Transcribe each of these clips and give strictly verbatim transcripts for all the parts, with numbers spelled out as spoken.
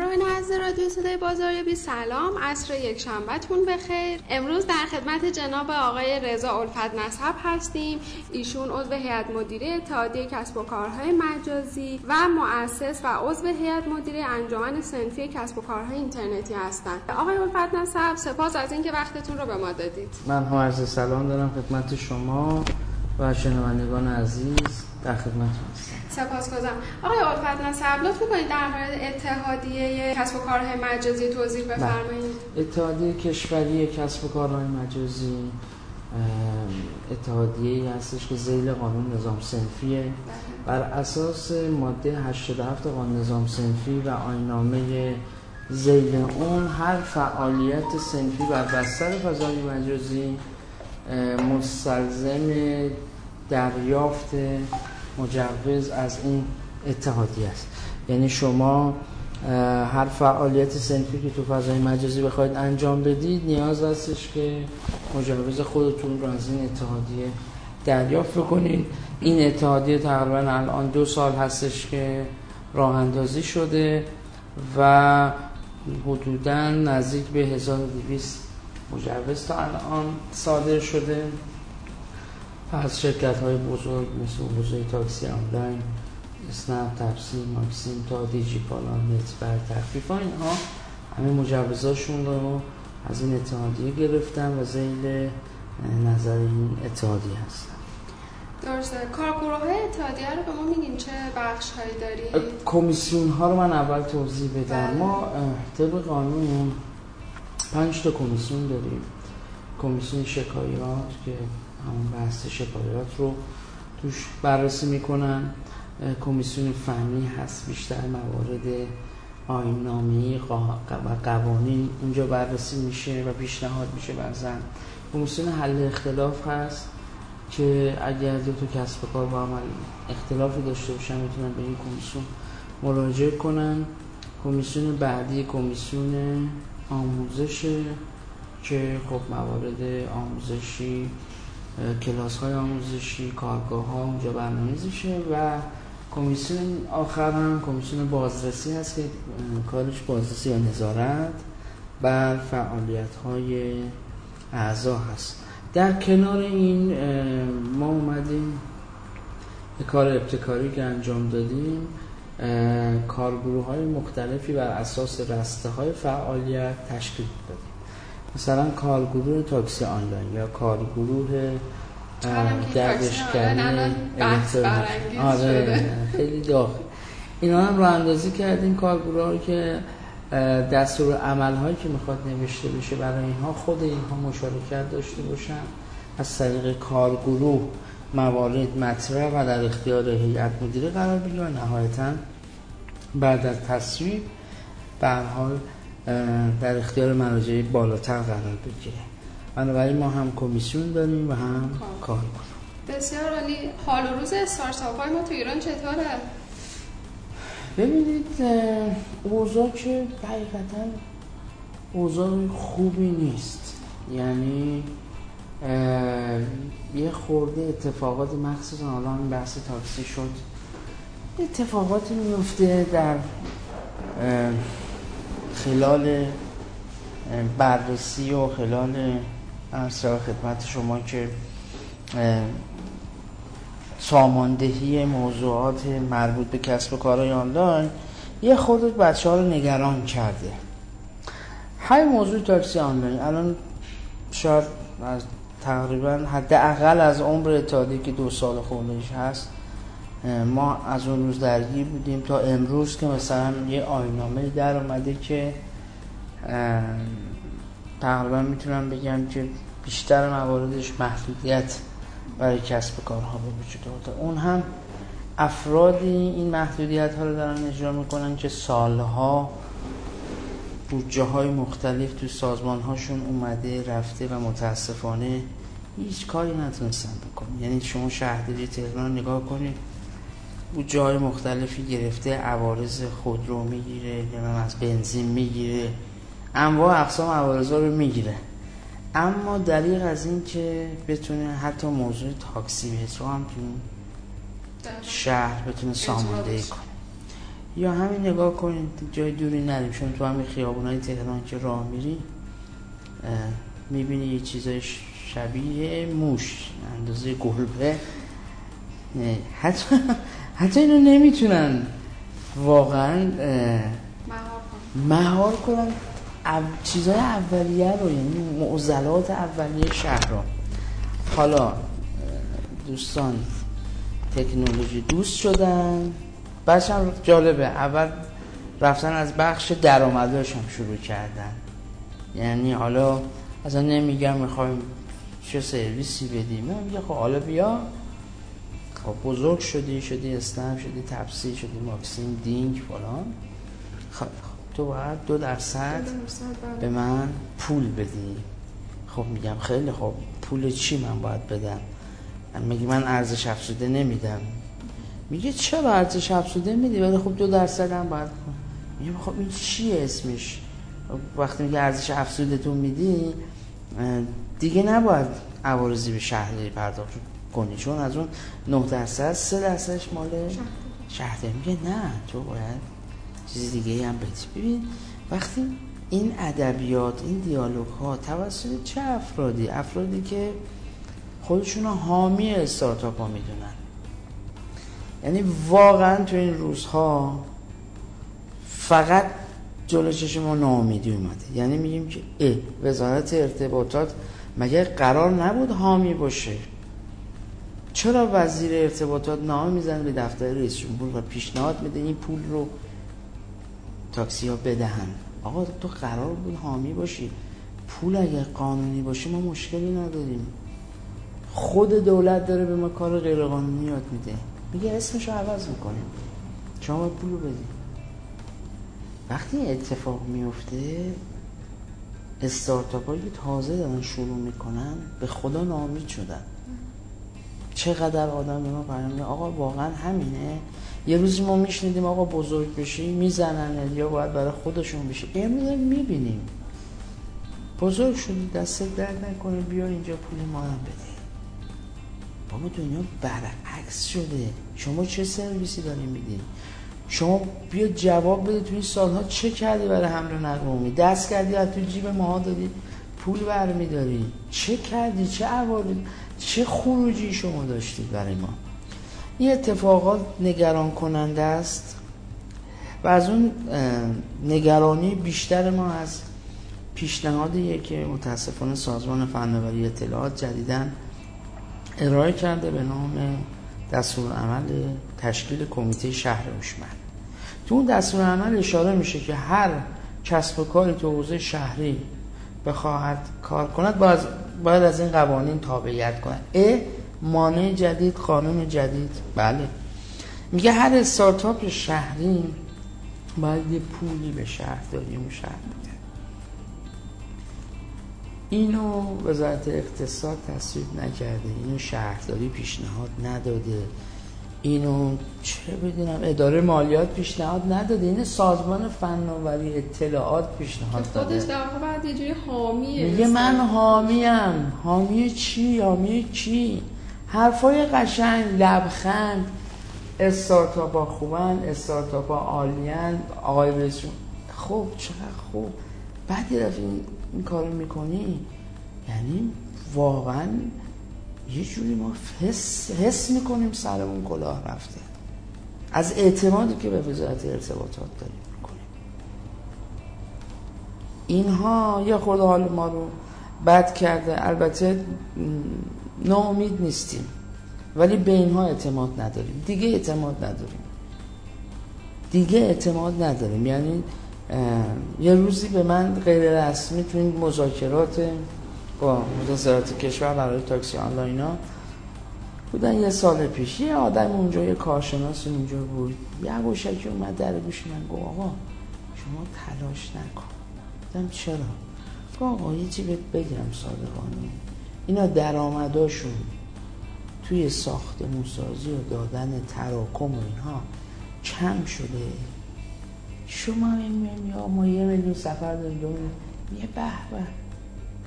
همراهان از رادیو صدای بازاریابی سلام، عصر یکشنبهتون بخیر. امروز در خدمت جناب آقای رضا الفت نسب هستیم. ایشون عضو هیئت مدیره اتحادیه کسب و کارهای مجازی و مؤسس و عضو هیئت مدیره انجمن صنفی کسب و کارهای اینترنتی هستند. آقای الفت نسب، سپاس از اینکه وقتتون رو به ما دادید. من هم عرض سلام دارم خدمت شما و شنوندگان عزیز، در خدمتتون هستم. سپاسگزارم. آقای الفت نسب، لطف می‌کنید در مورد اتحادیه کسب و کارهای مجازی توضیح بفرمایید. اتحادیه کشوری کسب و کارهای مجازی اتحادیه‌ای هستش که ذیل قانون نظام صنفیه. بر اساس ماده هشتاد و هفت قانون نظام صنفی و آیین‌نامه ذیل اون، هر فعالیت صنفی بر بستر فضای مجازی مستلزم دریافت مجوز از این اتحادیه است. یعنی شما هر فعالیت صنفی که تو فضای مجازی بخواید انجام بدید، نیاز هستش که مجوز خودتون رو از این اتحادیه دریافت بکنید. این اتحادیه تقریبا الان دو سال هستش که راه اندازی شده و حدوداً نزدیک به هزار و دویست مجوز تا الان صادر شده از شرکت‌های بزرگ مثل حوزه تاکسی آنلاین، اسنپ، تپسی، ماکسیم تا دیجی پلاس، نتبر، تخفیف‌ها. اینها همه مجوزاشون رو از این اتحادیه گرفتن و ذیل نظر این اتحادیه هستن. درسته. کارگروه‌های اتحادیه رو به ما میگین چه بخش‌هایی داریم؟ کمیسیون‌ها رو من اول توضیح بدم. ما طبق قانون پنج تا کمیسیون داریم. کمیسیون شکایات که همون بحث شکایات رو توش بررسی میکنن، کمیسیون فنی هست بیشتر موارد آیین‌نامه‌ای و قوانین اونجا بررسی میشه و پیشنهاد میشه بعضن. کمیسیون حل اختلاف هست که اگر دو تا کسب و کار با هم اختلافی داشته باشن میتونن به این کمیسیون مراجعه کنن. کمیسیون بعدی کمیسیون آموزشه که خب موارد آموزشی، کلاس‌های آموزشی، کارگاه‌ها اونجا برنامه‌ریزیشه و کمیسیون آخر هم کمیسیون بازرسی هست که کارش بازرسی یا نظارت بر فعالیت‌های اعضا هست. در کنار این ما اومدیم کار ابتکاری که انجام دادیم، کارگروه‌های مختلفی بر اساس رسته‌های فعالیت تشکیل دادیم. مثلا کارگروه تاکسی آنلاین یا کارگروه گردشگری الکترونیکی، آره خیلی داغ. اینا هم راه اندازی کردیم، کارگروه‌هایی که دستور عمل‌هایی که میخواد نوشته بشه برای اینها خود اینها مشارکت داشته باشن. از طریق کارگروه موارد مطرح و در اختیار هیئت مدیره قرار بگیره و نهایتاً بعد از تصویب به هر حال در اختیار مراجع بالاتر قرار بگیره. بنابراین ما هم کمیسیون داریم و هم کارگروه. بسیار عالی. حال و روز استارتاپ‌های ما تو ایران چطوره؟ ببینید اوضاع که حقیقتاً اوضاع خوبی نیست. یعنی یه خورده اتفاقات، مخصوصاً حالا این بحث تاکسی شد، اتفاقاتی میفته در خلال بررسی و خلال ارسال خدمت شما که ساماندهی موضوعات مربوط به کسب و کارهای آنلاین یه خورده بچه‌ها رو نگران کرده. همین موضوع تاکسی آنلاین الان شاید از تقریبا حداقل از عمر اتحادیه که دو سال خورده‌اش هست، ما از اون روز درگیر بودیم تا امروز که مثلا یه آیین‌نامه در اومده که تقریبا میتونم بگم که بیشتر مواردش محدودیت برای کسب و کارها به وجود آورده. اون هم افرادی این محدودیت ها رو دارن اجرا میکنن که سالها بودجه های مختلف تو سازمان هاشون اومده رفته و متاسفانه هیچ کاری نتونستن بکنن. یعنی شما شهرداری تهران نگاه کنید، او جای مختلفی گرفته، عوارض خودرو میگیره، از بنزین میگیره، انواع اقسام عوارض رو میگیره، اما دریغ از این که بتونه حتی موضوع تاکسی مترو هم تو شهر بتونه ساماندهی کنه. یا همین نگاه کنید جای دوری ندیم، چون تو همین خیابونای تهران که راه میری میبینی یه چیزای شبیه موش اندازه گربه، حتی حتی اینو نمیتونن واقعا مهار کنن او... چیزای اولیه رو، یعنی معضلات اولیه شهر رو. حالا دوستان تکنولوژی دوست شدن، بچه هم جالبه اول رفتن از بخش درآمداش هم شروع کردن، یعنی حالا اصلا نمیگم میخوایم چه سرویسی بدیم، من میگه خب حالا بیا، خب بزرگ شدی شدی اسنپ شدی تپسی شدی ماکسیم دینگ فلان، خب تو باید دو درصد به من پول بدی. خب میگم خیلی خب پول چی من باید بدم؟ میگه من ارزش افزوده نمیدم. میگه چه ارزش افزوده میدی ولی خب دو درصد هم باید. میگه خب این چیه اسمش؟ وقتی میگه ارزش افزودتون میدی دیگه نباید عوارضی به شهرداری پرداخت کنی، چون از اون نه درصد سه درصدش مال شهرداری. میگه نه تو باید چیز دیگه هم بدی. ببین وقتی این ادبیات، این دیالوگ ها توسط چه افرادی، افرادی که خودشون حامی استارتاپ ها میدونن، یعنی واقعا تو این روزها فقط جلو چشم ما ناامیدی اومده، یعنی میگیم که ای وزارت ارتباطات مگه قرار نبود حامی باشه؟ چرا وزیر ارتباطات نامه میزنه به دفتر رئیس جمهور و پیشنهاد میده این پول رو تاکسی ها بدهن؟ آقا تو قرار بود حامی باشی. پول اگه قانونی باشه ما مشکلی نداریم، خود دولت داره به ما کار غیر قانونی یاد میده، میگه اسمش رو عوض میکنیم، شما باید پول رو بدیم. وقتی اتفاق میفته استارتاپ هایی که تازه دارن شروع میکنن به خدا ناامید شدن. چقدر آدم به ما پرمیده آقا واقعا همینه؟ یه روزی ما میشنیدیم آقا بزرگ بشی میزنن یا باید برای خودشون بشی. امروز هم میبینیم بزرگ شدی دست درد نکنه بیا اینجا پول ما هم بده. با ما دنیا برعکس شده، شما چه سرویسی دارین میدین؟ شما بیا جواب بده، تو این سالها چه کردی برای حمل نقومی؟ دست کردی از تو جیب ماها دادی پول برمیداری؟ چه کردی؟ چه عوارضی، چه خروجی شما داشتید برای ما؟ این اتفاقات نگران کننده است و از اون نگرانی بیشتر ما از پیشنهادیه که متاسفانه سازمان فناوری اطلاعات جدیداً ارائه کرده به نام دستورالعمل تشکیل کمیته شهر هوشمند. تو اون دستورالعمل اشاره میشه که هر کسب و کاری تو حوزه شهری بخواهد کار کند باید از این قوانین تابعیت کند. ا مانع جدید، قانون جدید. بله میگه هر استارتاپ شهری باید یه پولی به شهرداری اون شهر بده. اینو وزارت اقتصاد تصویب نکرده، اینو شهرداری پیشنهاد نداده، اینو چه بدونم اداره مالیات پیشنهاد نداده، اینو سازمان فناوری اطلاعات پیشنهاد داده. خودش در واقع بعد یه جوری حامیه، میگه من حامیم. حامی چی؟ حامی کی؟ حرفای قشنگ، لبخند، استارتاپا خوبن، استارتاپا عالیان، آقای رئیسشون خب چقدر خوب. بعد یه دفعه این کارو میکنی، یعنی واقعا یه جوری ما حس, حس میکنیم سرمون کلاه رفته از اعتمادی که به وزارت ارتباطات داریم میکنیم. اینها یه خورده حال ما رو بد کرده. البته ناامید نیستیم ولی به اینها اعتماد نداریم دیگه، اعتماد نداریم دیگه اعتماد نداریم یعنی یه روزی به من غیر رسمی تو این مذاکرات با وزارت کشور برای تاکسی آنلاین ها بودن یه سال پیش، یه آدم اونجا، یه کارشناس اونجا بود، یه عبوشکی اومد در گوش من گفت آقا شما تلاش نکن. گفتم چرا؟ گفت آقا یه چی بهت بگم صادقانه، اینا درآمداشون توی ساختمون سازی و دادن تراکم و اینها کم شده، شما میمیم یا ما یه میلیون سفر داریم یه به به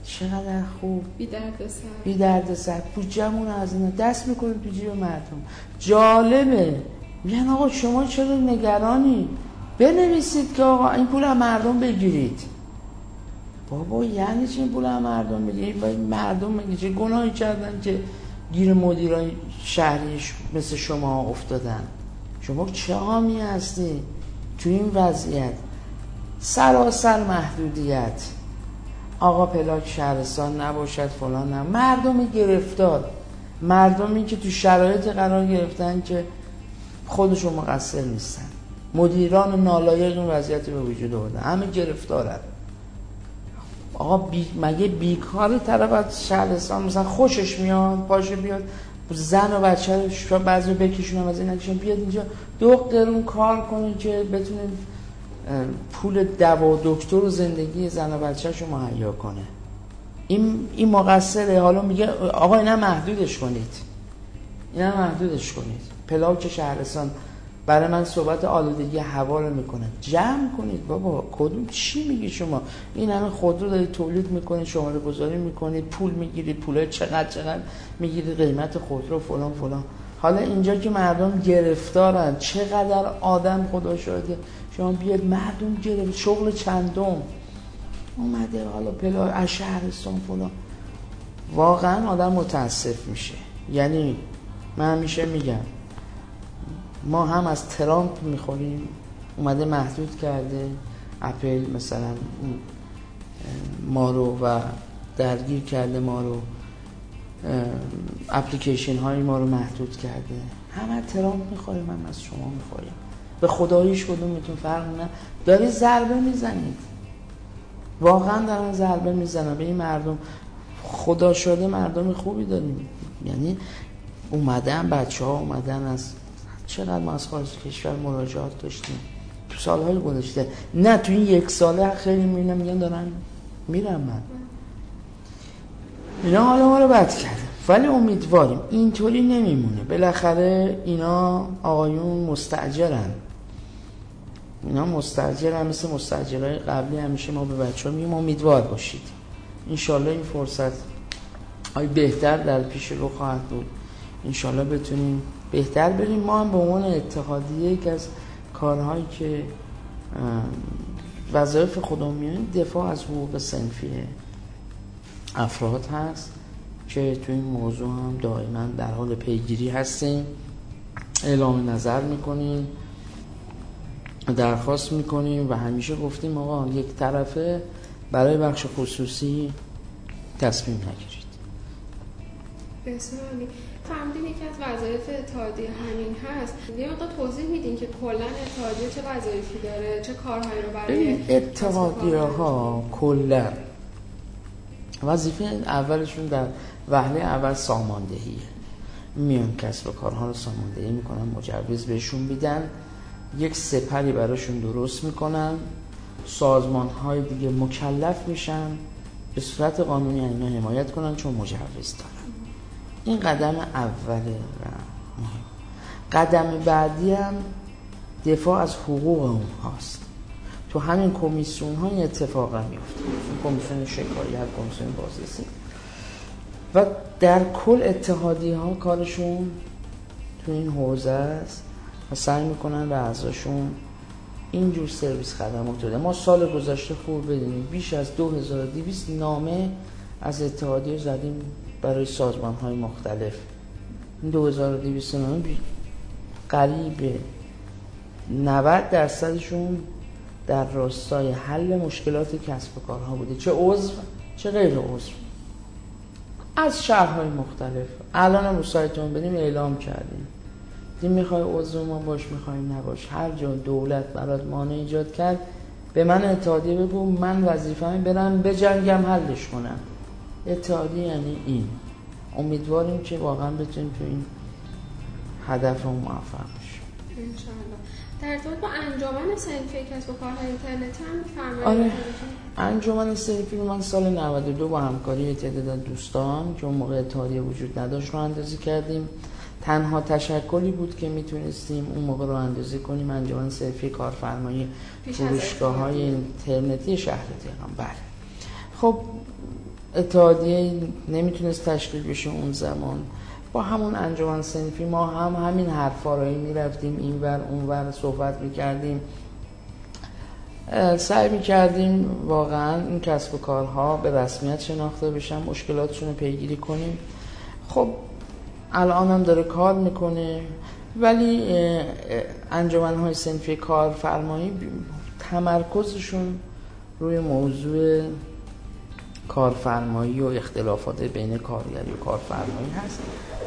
چقدر خوب، بی درد سر بی درد سر بودجمون از اینا دست میکنیم تو جیب مردم. جالبه میگن آقا شما چرا نگرانی؟ بنویسید که آقا این پول از مردم بگیرید. بابا یعنی چی این پول از مردم بگیرید؟ باید مردم میگه چه گناهی کردن که گیر مدیرای شهری مثل شما افتادن؟ شما چه عامی هستی تو این وضعیت؟ سراسر محدودیت. آقا پلاک شهرستان نباشد، فلان نباشد. مردم گرفتار، مردمی که تو شرایط قرار گرفتن که خودشون مقصر نیستن، مدیران نالایق اون وضعیت به وجود آوردن، همه گرفتارن. آقا بی... مگه بیکار طرف از شهرستان مثلا خوشش میاد پاشه بیاد زن و بچه رو بعضی بکشونم از این نکشون بیاد اینجا دو قرون کار کنه که بتونه پول دوا دکتر و زندگی زن و بچه‌ش رو مهیا کنه؟ این این مقصره. حالا میگه آقا اینا محدودش کنید، اینا محدودش کنید. پلاک شهرستان برای من صحبت آلودگی هوا رو میکنه. جمع کنید بابا، کدوم چی میگی شما؟ این همه خودرو دارید تولید میکنید، شماره گذاری میکنید، پول میگیرید، پوله چقدر چقدر میگیرید قیمت خودرو فلان فلان. حالا اینجا که مردم گرفتارن، چقدر آدم خدا شاهده شما بیاد مردم گرفتار، شغل چندم اومده حالا پلاک از شهرستان فلان. واقعا آدم متاسف میشه. یعنی من همیشه میگم ما هم از ترامپ میخوریم، اومده محدود کرده اپل مثلا ما رو و درگیر کرده ما رو، اپلیکیشن های ما رو محدود کرده. همه ترامپ میخوریم، هم از شما میخوریم. به خداییش کدوم میتون فرق نه. داری ضربه میزنید، واقعا دارن ضربه میزنن به این مردم. خدا شده مردم خوبی داریم، یعنی اومدن بچه ها اومدن از چقدر ما از خارج کشور مراجعات داشتیم تو سالهای گذشته، نه تو این یک ساله خیلی میبینم میگن دارن میرم من اینا. حالا ما رو بد کرده ولی امیدواریم اینطوری نمیمونه. بالاخره اینا آقایون مستاجرن، اینا مستاجرن مثل مستاجرهای قبلی. همیشه ما به بچه ها میگیم امیدوار باشید، انشالله این فرصت های بهتر در پیش رو خواهد بود، انشالله بتونیم بهتر بریم. ما هم به عنوان اتحادیه یک از کارهایی که وظایف خودمون میانیم دفاع از حقوق صنفی افراد هست که تو این موضوع هم دائما در حال پیگیری هستیم، اعلام نظر میکنیم، درخواست میکنیم و همیشه گفتیم آقا یک طرفه برای بخش خصوصی تصمیم نگیرید. بسیار عالی. فهمیدین یکی از وظایف اتحادیه همین هست. یه مقدار توضیح میدین که کلا اتحادیه چه وظایفی داره، چه کارهایی رو برای اتحادیه ها؟ کلا وظیفه اولشون در وهله اول ساماندهیه. میان کسب و کارها رو ساماندهی میکنن، مجوز بهشون میدن، یک سپری براشون درست میکنن، سازمان‌های دیگه مکلف میشن به صورت قانونی اینا حمایت کنن چون مجوز دارن. این قدم اوله. قدم بعدی هم دفاع از حقوق اونهاست. تو همین کمیسیون ها این اتفاق هم میفته، کمیسیون شکایت، کمیسیون بازرسی. و در کل اتحادیه ها کارشون تو این حوزه است و سعی میکنن به اعضاشون اینجور سرویس خدمات بده. ما سال گذشته خوب بدونیم بیش از دو هزار و دویست نامه از اتحادیه زدیم برای سازمان های مختلف. این دو هزار و دویست نامه قریب نود درصدشون در راستای حل مشکلات کسب و کارها بوده، چه عضو چه غیر عضو، از شهرهای مختلف. الان رو سایتون بریم اعلام کردیم، دیم میخوای عضو ما باش میخوایم نباش، هر جا دولت برات مانع ایجاد کرد به من اتحادیه بگو، من وظیفه‌ام برم بجنگم حلش کنم. اتحادیه یعنی این. امیدواریم که واقعا بتونیم تو این هدف رو موفق بشیم ان شاء الله. در ارتباط با انجمن صنفی کسب و کار اینترنتی هم فرمایید. انجمن صنفی من سال نود و دو با همکاری تعداد دوستان که اون موقع اتحادیه وجود نداشت رو اندازی کردیم. تنها تشکلی بود که میتونستیم اون موقع رو اندازی کنیم، انجمن صنفی کارفرمایی فروشگاه‌های اینترنتی شهر تهران. بله خب اتحادیه نمیتونست تشکیل بشه اون زمان. با همون انجمن صنفی ما هم همین حرفا رو می‌رفتیم اینور اونور صحبت می‌کردیم، سعی می‌کردیم واقعا این کسب و کارها به رسمیت شناخته بشن، مشکلاتشون رو پیگیری کنیم. خب الان هم داره کار میکنه، ولی انجمن‌های صنفی کارفرمایی تمرکزشون روی موضوع کارفرمایی و اختلافات بین کارگری و کارفرمایی هست.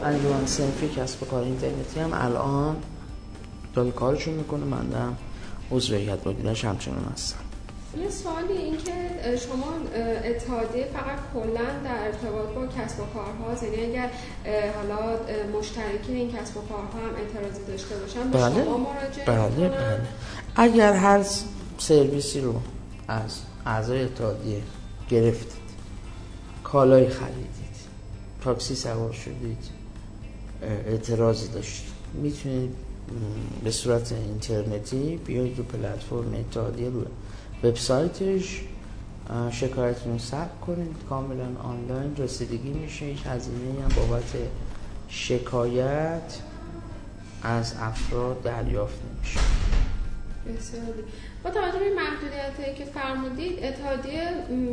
انجمن صنفی کسب و کار اینترنتی هم الان داره کارشون میکنه، من دارم عضو هیئت مدیره‌اش همچنان هستم. یه سوالی این که شما اتحادیه فقط کلا در ارتباط با کسب و کارها، یعنی اگر حالا مشترکین این کسب و کارها هم اعتراضی داشته باشن به بله، شما مراجعه بله، بله. اگر هر سرویسی رو از اعضای اتحادیه گرفتید، کالای خریدید، تاکسی سوار شدید، اعتراضی داشتید، میتونید به صورت اینترنتی بیاید رو پلتفرم اتحادیه رو وبسایتش شکایتتون رو ثبت کنید، کاملا آنلاین رسیدگی میشه، هیچ هزینه‌ای هم بابت شکایت از افراد دریافت نمیشه. بسیاری. با توجه به محدودیتایی که فرمودید، اتحادیه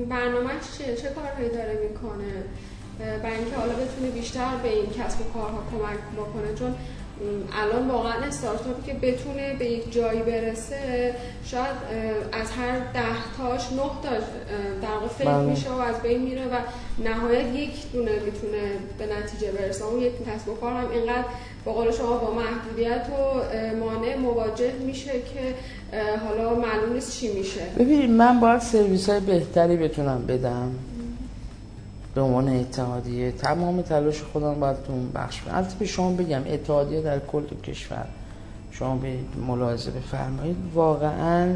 برنامه‌اش چه چه کارهایی داره میکنه برای اینکه حالا بتونه بیشتر به این کسب و کارها کمک بکنه؟ چون الان واقعا استارتاپی که بتونه به یک جایی برسه شاید از هر ده تاش نه تاش در واقع فیل میشه و از بین میره و نهایت یک دونه میتونه به نتیجه برسه. اون یک کسب و کار هم اینقدر با قول شما با محدودیت و مانع مواجه میشه که حالا معلوم نیست چی میشه. ببینید من باید سرویس های بهتری بتونم بدم، به عنوان اتحادیه تمام تلاش خودم باید تو اون بخش بدم. البته به شما بگم اتحادیه در کل کشور شما به ملاحظه بفرمایید واقعا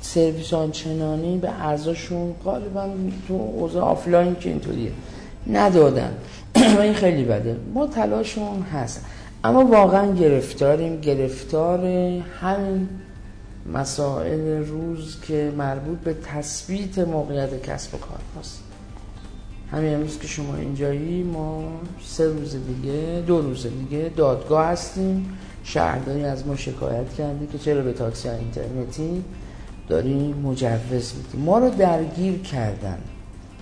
سرویس آنچنانی به ارزششون غالبا تو اوضاع آفلاین که اینطوریه ندادن و این خیلی بده. ما تلاشمون هست اما واقعا گرفتاریم، گرفتار همین مسائل روز که مربوط به تثبیت موقعیت کسب و کار هست. همین امروز که شما اینجایی ما سه روز دیگه دو روز دیگه دادگاه هستیم، شهرداری از ما شکایت کرده که چرا به تاکسی اینترنتی داریم مجوز میدیم. ما رو درگیر کردن،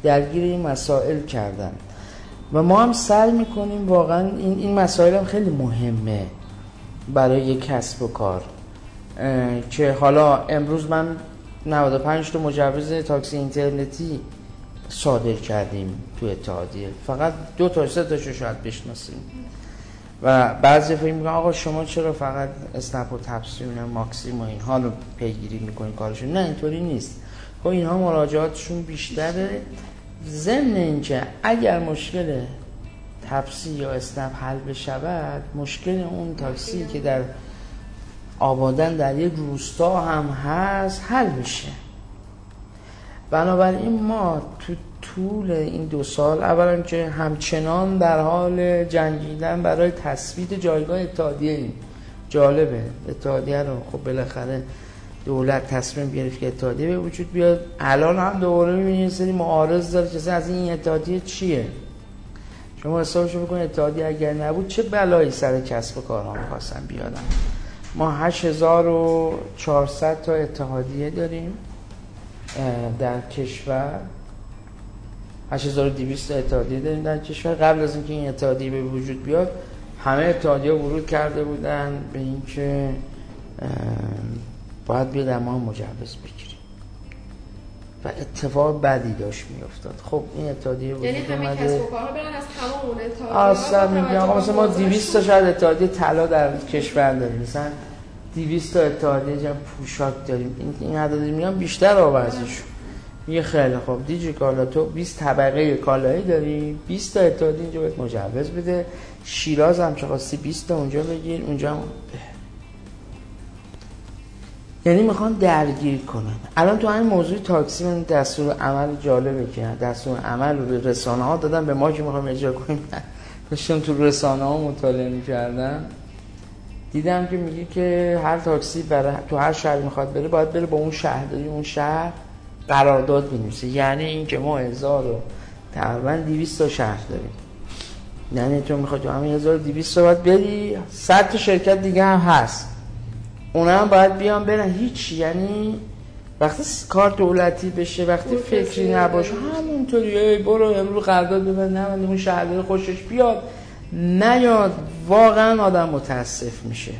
درگیر این مسائل کردن و ما هم سعی میکنیم واقعا این, این مسائل هم خیلی مهمه برای کسب و کار که حالا امروز من نود و پنج تا مجوز تاکسی اینترنتی صادر کردیم تو اتحادیه، فقط دو تا سه تاشو شاید بشناسیم و بعضی فکر می‌کنن آقا شما چرا فقط اسنپ و تپسی و ماکسیم و اینها رو پیگیری می‌کنید کارشون؟ نه اینطوری نیست. خب اینها مراجعاتشون بیشتره، ضمن اینکه اگر مشکل تپسی یا اسنپ حل بشود مشکل اون تاکسی که در آبادان در یک روستا هم هست حل میشه. بنابراین ما تو طول این دو سال اولا که همچنان در حال جنگیدن برای تثبیت جایگاه اتحادیه ایم. جالبه اتحادیه رو خب بالاخره دولت تصمیم گرفت که اتحادیه به وجود بیاد، الان هم دوباره میبینید سری معارض داره که از این اتحادیه چیه. شما حسابشو بکنید اتحادیه اگر نبود چه بلایی سر کسب و کارها می‌خواستن بیارن. ما هشت هزار و چهارصد تا اتحادیه داریم در کشور، هشت هزار و دویست تا اتحادیه داریم در کشور. قبل از اینکه این اتحادیه به وجود بیاد همه اتحادیه ورود کرده بودن به اینکه باید بیاد ما مجوز بگیریم و اتفاق بدی داشت میافتاد. خب این اتحادیه وجود اومده، یعنی همه کسب و کارها برن از تمام اون اتحادیه اصلا میگن آقا مثلا ما دویست تا شاید اتحادیه طلا در کشور داریم، مثلا دویست تا اتحادیه جنب پوشاک داریم، این عدد میگم بیشتر آوازشون میگه خیلی خب دیجی کالا تو بیست طبقه کالایی داریم، بیست تا اتحادیه اینجا بهت مجوز بده، شیراز هم چه خواستی بیست تا اونجا بگیر اونجا هم. یعنی میخوان درگیر کنن. الان تو همین موضوع تاکسی من دستور عمل جالبه که دستور عمل رو به رسانه ها دادن، به ما که میخوام اجرا کنیم. داشتم تو رسانه ها مطالعه میکردم دیدم که میگه که هر تاکسی برای تو هر شهر میخواد بره باید بره با اون شهرداری اون شهر قرارداد بنویسه. یعنی این که ما هزار و تقریبا دویست تا شهر داریم، یعنی تو میخوای تو همین هزار و دویست باید بدی، صد تا شرکت دیگه هم هست، اونا هم باید بیان برن. هیچ، یعنی وقتی کار دولتی بشه، وقتی فکری نباشه، همونطوری برو امروز قرارداد ببند، نه اون شهردار خوشش بیاد نیاد، واقعا آدم متاسف میشه،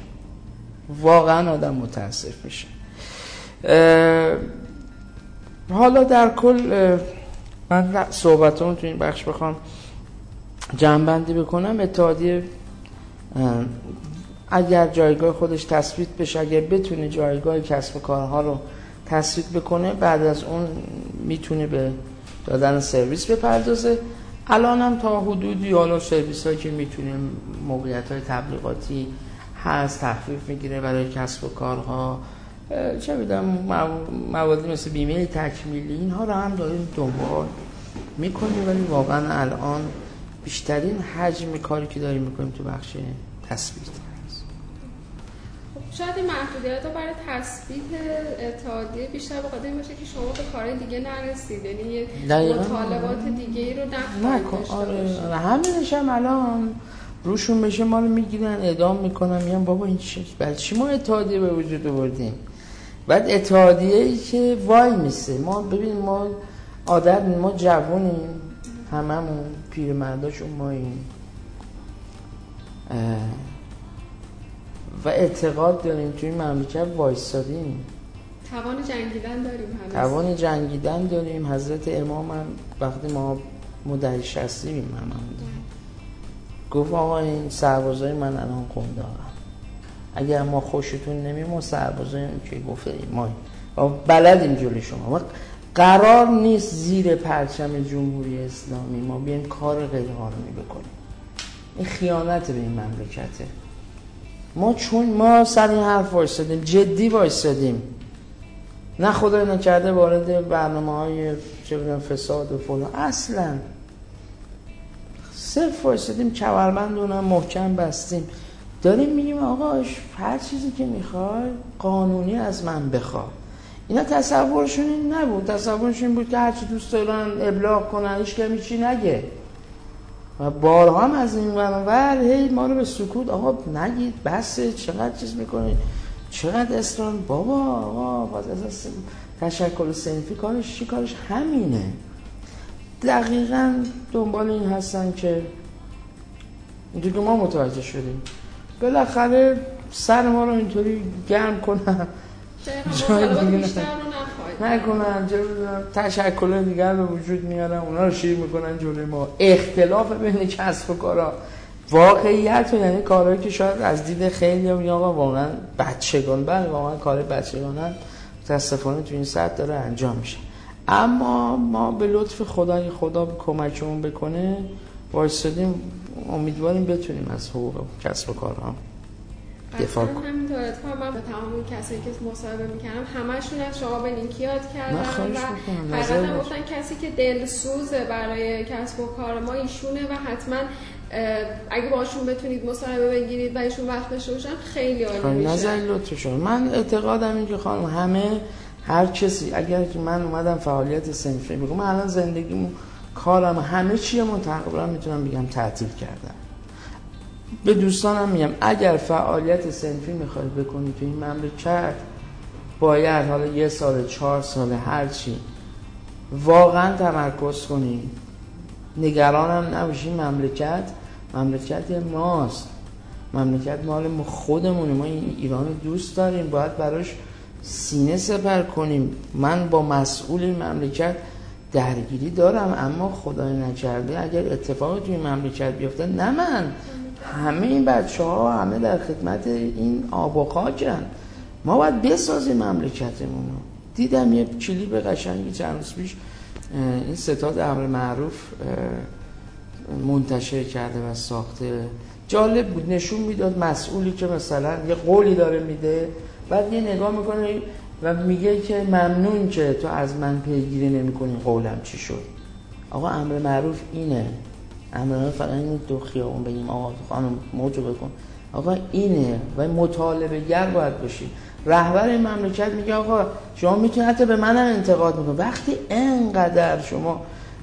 واقعا آدم متاسف میشه. حالا در کل من صحبتون تو این بخش بخوام جمع‌بندی بکنم، اتحادیه اگر جایگاه خودش تثبیت بشه، اگر بتونه جایگاه کسب و کارها رو تثبیت بکنه، بعد از اون میتونه به دادن سرویس بپردازه. الان هم تا حدودی حالا سرویس هایی که میتونیم، موقعیت های تبلیغاتی هست، تخفیف میگیره برای کسب و کارها، چه میدونم مواد مثل بیمه تکمیلی، اینها رو هم داریم دنبال میکنیم، ولی واقعا الان بیشترین حجم کاری که داریم میکنیم تو بخش تثبیت هست. شاید این محدودیت ها برای تثبیت اتحادیه بیشتر به قدر این باشه که شما به کارهای دیگه نرسید، یعنی مطالبات دیگه ای رو نخواهید داشته باشید. همینش هم الان روشون بشه ما رو میگیرن اعدام میکنن، میگن بابا این چیه، برای چی ما اتحادیه به وجود آوردیم؟ بعد اتحادیه ای که وای میسه. ما ببین ما عادت، ما جوونیم، هممون پیرمرداشون ما این و اعتقاد داریم توی مملکت وایسادیم، توان جنگیدن داریم، همیشه توان جنگیدن داریم. حضرت امام هم وقتی ما مدعی شستیم گفت آقا این سربازای من الان قنداقن، اگر ما خوشتون نمیاد سربازای اون که گفته ما بلدیم جلوی شما. قرار نیست زیر پرچم جمهوری اسلامی ما بیایم کار غیرقانونی بکنیم، این خیانت به این مملکته. ما چون ما سر این حرف وایسادیم، جدی وایسادیم، نه خدای نکرده وارد برنامه‌های چه بدونم فساد و فلان، اصلا صرف وایسادیم، کمربند اونم محکم بستیم، داریم میگیم آقا هر چیزی که میخوای قانونی از من بخواه. اینا تصورشون این نبود، تصورشون این بود که هرچی دوست دارن ابلاغ کنن، هیچ کمی چی نگه. و بارها هم از این ور هی ما رو به سکوت، آقا نگید بسه، چقدر چیز میکنید، چقدر اصرار. بابا آقا باز از تشکل صنفی کارش چی؟ کارش همینه، دقیقاً دنبال این هستن که دیگه ما متوجه شدیم بالاخره سر ما رو اینطوری گرم کنن، جای دیگه نکنن، تشکل دیگه به وجود میارن، اونا رو شیر میکنن جلوی ما. اختلاف بین کسب و کارا واقعیت، یعنی کارهایی که شاید از دید خیلی هم آقا واقعا بچگان، بله واقعا کار بچگانه متاسفانه تو این سطح داره انجام میشه، اما ما به لطف خدای خدا کمکمون بکنه وایسادیم، امیدواریم بتونیم از حقوق کسب و کارها دفاع کنیم. همین طور اتفاقا من تمام کسایی که مصاحبه می‌کردم همشون از شما بنیکی یاد کردن و حتما گفتن کسی که دلسوز برای کسب و کار ما ایشونه و حتما اگه باشون بتونید مصاحبه بگیرید و ایشون وقت داشته باشن خیلی عالی میشه. نظر لطفشون. من اعتقادم اینه که خانم همه هر کسی اگر که من اومدم فعالیت صنفی میگم، من الان زندگیمو کارم همه چیمو تقریبا میتونم بگم تعطیل کردم. به دوستانم میگم اگر فعالیت صنفی میخواید بکنید تو این مملکت، باید حالا یه سال، چهار سال، هر چی واقعا تمرکز کنید، نگرانم نباشید. مملکت مملکت ماست، مملکت مال ما خودمونه، ما این ایران دوست داریم، باید براش سینه سپر کنیم. من با مسئول مملکت درگیری دارم، اما خدای نکرده اگر اتفاقی توی مملکت بیفته، نه من، همه این بچه ها همه در خدمت این آب و خاکن، ما باید بسازیم مملکتمون رو. دیدم یه کلیپ قشنگی چند روز پیش این ستاد امر معروف منتشر کرده و ساخته، جالب بود، نشون میداد مسئولی که مثلا یه قولی داره میده، بعد یه نگاه میکنه و میگه که ممنون که تو از من پیگیری نمیکنی قولم چی شد. آقا امر معروف اینه، امر فقط اینو تو خیابون بگیم آقا خانم موجو بکن، آقا اینه و مطالبه گر باید باشی. رهبر مملکت میگه آقا شما میتونید حتی به منم انتقاد میکنید، وقتی انقدر شما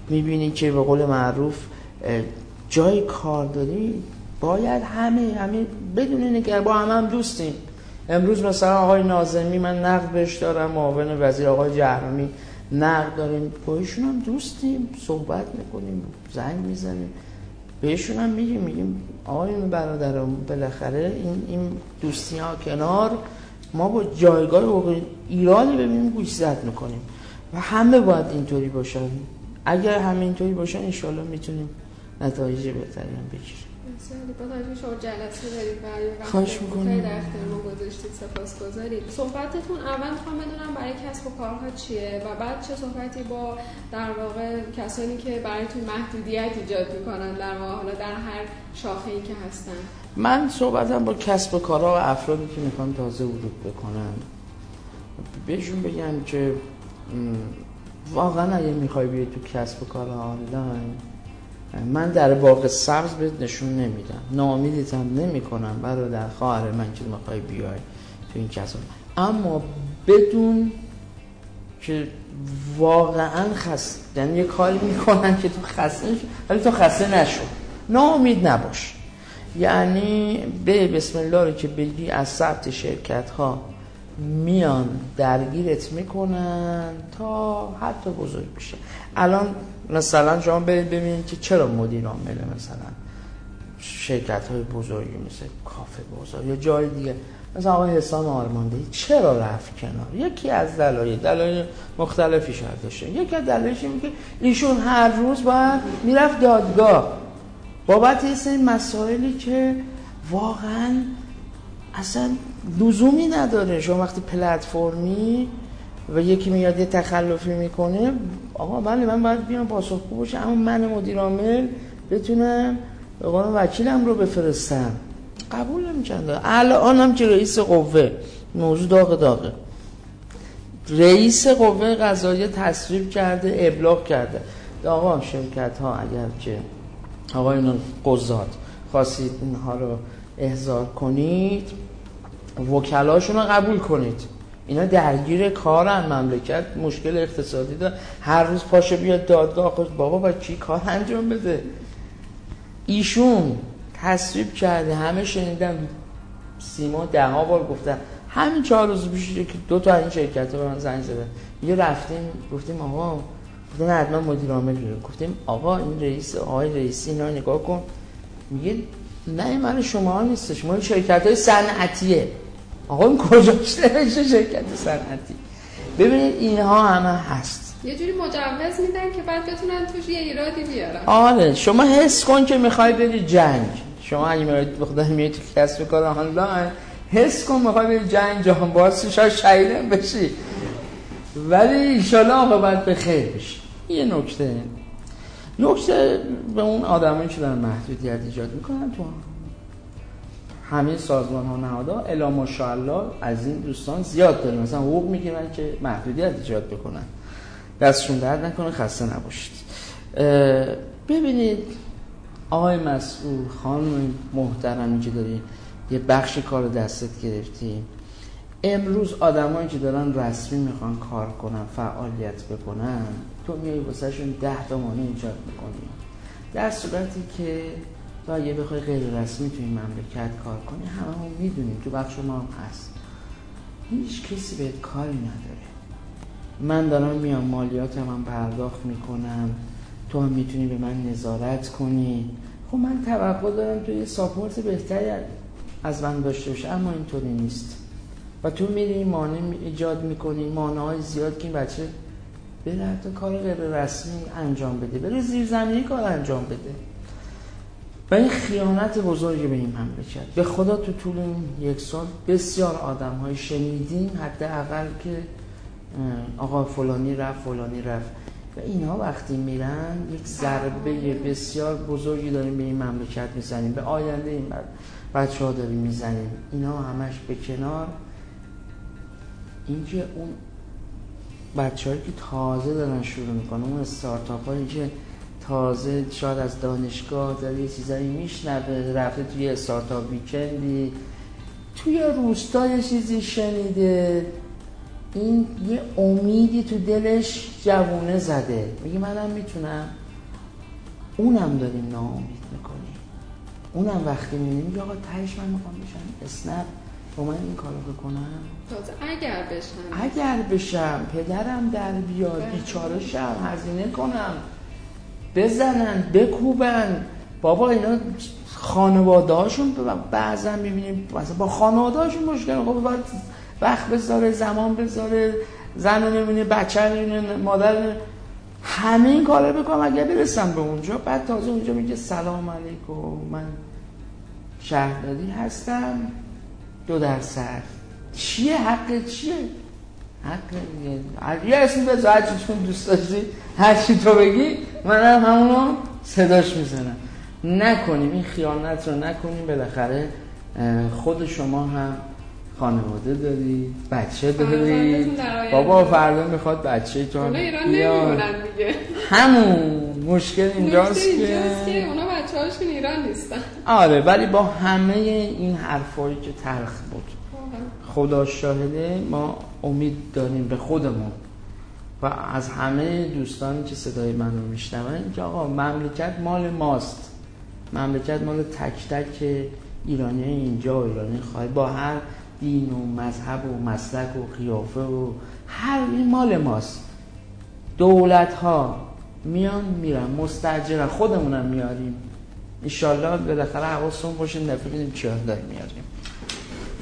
میبینید که به قول معروف جای کار داری باید همه همه بدون اینکه با همه هم دوستیم. امروز مثلا آقای ناظمی من نقد بهش دارم، معاون وزیر آقای جهرمی نقد داریم، با ایشون هم دوستیم، صحبت میکنیم، زنگ میزنیم بهشون هم میگیم میگیم آقایون برادرم بالاخره این این دوستی ها کنار، ما با جایگاه حقوقی ایرانی ببینیم گوشزد میکنیم و همه باید اینطوری باشن. اگر همینطوری باشن ان شاء الله میتونیم نتایج بهتری هم بگیریم. سالی با توجه شما جلسه دارید و خواهش می‌کنم خیلی در اختیارمون گذاشتید، سپاسگزاریم. صحبتتون اول می‌خوام بدونم برای کسب و کارها چیه و بعد چه صحبتی با در واقع کسانی که براتون محدودیت ایجاد می‌کنن در واقع حالا در هر شاخه‌ای که هستن. من صحبتم با کسب و کارها و افرادی که می‌خوان تازه ورود بکنن بهشون بگم که واقعا اگه می‌خوای بیای تو کسب و کار آنلاین، من در باغ سبز بهت نشون نمیدم، ناامیدت هم نمیکنم برادر خواهر من که میخوای بیای تو این کسب، اما بدون که واقعا خسته، یعنی یه کاری میکنن که تو خسته نشی ولی تو خسته نشو، ناامید نباش. یعنی به بسم الله که بگی از سمت شرکت ها میان درگیرت میکنن تا حتی بزرگ میشه. الان مثلا شما برید ببینید که چرا مدیر عامل مثلا شرکت های بزرگی مثل کافه بازار یا جای دیگه مثلا آقای احسان آرماندهی چرا رفت کنار؟ یکی از دلایل دلایل مختلفی شاید داشته، یکی از دلایلش اینه که ایشون هر روز باید میرفت دادگاه بابت یه سری مسائلی که واقعا اصلا لزومی نداره. شما وقتی پلتفرمی و یکی میاد یه تخلفی میکنه، آقا بله من باید بیام پاسخگو باشم، اما من مدیر عامل بتونم قانون وکیلم رو بفرستم، قبول نمیکنه. الانم که رئیس قوه موضوع داغ داغه، رئیس قوه قضاییه تصریح کرده ابلاغ کرده آقا شرکت ها اگر که آقایون قضات خواستید اینها رو احضار کنید وکلاشون رو قبول کنید، اینا درگیر کارن، مملکت مشکل اقتصادی داره، هر روز پاشه بیاد دادگاه، بابا با چی کار انجام بده؟ ایشون تصریب کرده، همه شنیدن، سیما ده ها بار گفتن. همین چهار روز پیش که دو تا این شرکت ها به من زنگ زدن، یه رفتیم گفتیم آقا، گفتن حتما مدیر عامل بیاره، گفتیم آقا این رئیس آقای رئیسی اینا نگاه کن، میگه نه من شما ها نیستش، ما شرکت های صنعتیه. آقا این کجاش نمیشه شرکت صنعتی؟ ببینید اینها همه هست، یه جوری مجوز میدن که بعد بتونن توش یه ایرادی بیارن. آره شما حس کن که میخوای بری جنگ، شما اگه میرید بخدا میرید تو کسب و کار آنلاین، حس کن میخوای بری جنگ، جهان باز شاید شهیدم بشی ولی ان شاء الله عاقبت به خیر بشه. یه نکته نکته به اون آدمایی که دارن محدودیت ایجاد میکنن، تو همین سازمان ها نهادها الا ماشاءالله از این دوستان زیاد داریم، مثلا حقوق میگیرن که محدودیت ایجاد بکنن، دستشون درد نکنه، خسته نباشید. ببینید آقای مسئول خانم محترمی که داری یه بخش کار دستت گرفتی، امروز آدمایی که دارن رسمی میخوان کار کنن فعالیت بکنن، تو میای واسه شون ده تا مانع ایجاد میکنی، در صورتی که تا اگه بخوای غیر رسمی توی این مملکت کار کنی، همه هم میدونیم، تو بخش ما هم هست، هیچ کسی بهت کاری نداره. من دارم میام مالیاتم هم پرداخت میکنم، تو هم میتونی به من نظارت کنی، خب من توقع دارم تو یه ساپورت بهتری از من داشته باشه، اما اینطوری نیست و تو میری مانع ایجاد میکنی، مانع‌های زیاد که این بچه بره حتی کار غیر رسمی انجام بده، بره زیرزمینی کار انجام بده. و این خیانت بزرگی به این مملکت. به خدا تو طول این یک سال بسیار آدم های شنیدیم حداقل که آقا فلانی رفت فلانی رفت و اینها وقتی میرن یک ضربه بسیار بزرگی داریم به این مملکت میزنیم، به آینده این بچه ها داریم میزنیم. اینا همش به کنار، اینکه اون بچه هایی که تازه دارن شروع میکنن، اون استارتاپ هایی که تازه شاید از دانشگاه داره یه چیزایی میشنوه، رفته توی استارتاپ ویکندی توی روستا یه چیزی شنیده، این یه امیدی تو دلش جوونه زده، میگه منم میتونم. اونم داریم ناامید میکنیم. اونم وقتی میبینیم آقا تهش من میخوام بشم اسنپ، با من این کارو بکنم، تازه اگر بشم اگر بشم پدرم در بیاد، بیچاره شم، هزینه کنم، بزنن بکوبن. بابا اینا خانواده هاشون بعضا میبینیم مثلا با خانواده هاشون مشکل، خب باید وقت بذاره، زمان بذاره، زن رو نمیبینه، بچه رو نمیبینه، مادر رو همه این کار رو بکنم اگر برسم به اونجا. بعد تازه اونجا میگه سلام علیکم، من شهرداری هستم، دو درصد چیه؟ حق چیه؟ حق یه اسم بذار، هر چی دوست داشتی، هر چی تو بگی منم هم همونو صداش میزنم. نکنیم این خیانت رو، نکنیم. بالاخره خود شما هم خانواده داری، بچه داری، بابا فردا میخواد بچه تو هم ایران دیگه. همون مشکل اینجاست که اونا بچه هاشون ایران نیستن. آره، ولی با همه این حرفایی که تلخ بود، خدا شاهده ما امید داریم به خودمون و از همه دوستانی که صدای من رو میشنون که آقا مملکت مال ماست، مملکت مال تک تک ایرانی اینجا و ایرانی خواهی، با هر دین و مذهب و مسلک و قیافه و هر این مال ماست. دولت ها میان میرن، مستاجرن، خودمونم میاریم انشالله. بالاخره حواستون باشه نفهمیم چی داریم میاریم.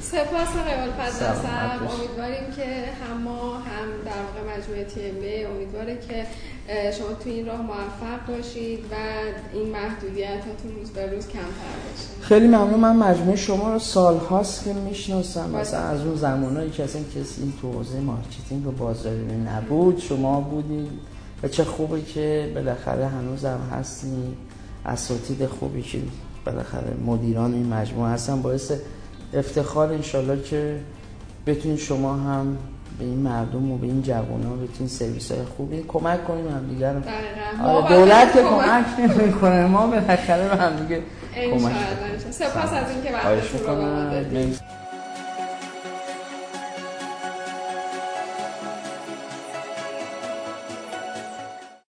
سپاس آقای الفت نسب. امیدواریم که هم ما هم در واقع مجموعه تیمه امیدواره که شما تو این راه موفق باشید و این محدودیتاتون روز به روز کمتر بشه. خیلی ممنون. من مجموعه شما رو سال‌هاست که میشناسم، مثلا از اون زمانایی که اصلا کسی این تو حوزه مارکتینگ و بازاریابی نبود، شما بودید و چه خوبه که بالاخره هنوزم هستین. اساتید خوبی که بالاخره مدیران این مجموعه هستن، باعث افتخار انشالله که بتونید شما هم به این مردم و به این جوان‌ها بتونید سرویس‌های خوبی کمک کنیم همدیگه رو. آره، دولت که کمک نمی‌کنه، ما به خاطر همدیگه کمک. سپاس از اینکه وقتتون رو به ما دادید.